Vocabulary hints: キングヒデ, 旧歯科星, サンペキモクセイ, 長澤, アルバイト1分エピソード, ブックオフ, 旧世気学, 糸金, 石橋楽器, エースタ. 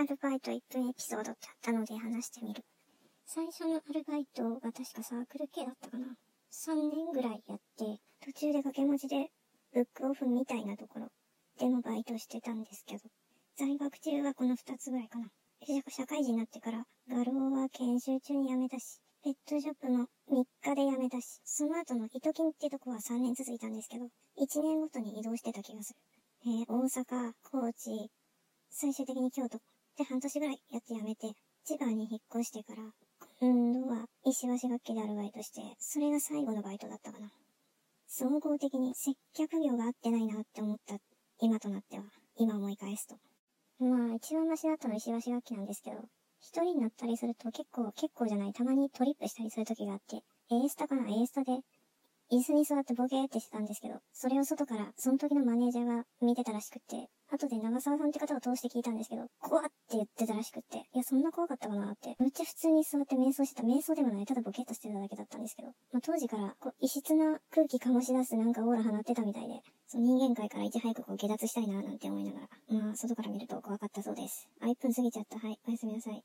アルバイト1分エピソードってあったので話してみる。最初のアルバイトが確かサークル系だったかな。3年ぐらいやって、途中で掛け持ちでブックオフみたいなところでもバイトしてたんですけど、在学中はこの2つぐらいかな。社会人になってから画廊は研修中に辞めたし、ペットショップも3日で辞めたし、その後の糸金ってとこは3年続いたんですけど、1年ごとに移動してた気がする。大阪、高知、最終的に京都で半年ぐらいやって辞めて、千葉に引っ越してから、今度は石橋楽器でアルバイトして、それが最後のバイトだったかな。総合的に接客業が合ってないなって思った今となっては、今思い返すと。まあ一番マシだったのは石橋楽器なんですけど、一人になったりすると結構じゃない、たまにトリップしたりする時があって、エースタで、椅子に座ってボケーってしてたんですけど、それを外から、その時のマネージャーが見てたらしくって、後で長澤さんって方を通して聞いたんですけど、怖って言ってたらしくって、いやそんな怖かったかなって、むっちゃ普通に座って瞑想してた、瞑想でもない、ただボケっとしてただけだったんですけど、まあ当時から、異質な空気醸し出すなんかオーラ放ってたみたいで、その人間界からいち早く下脱したいななんて思いながら、まあ外から見ると怖かったそうです。あ、1分過ぎちゃった。はい、おやすみなさい。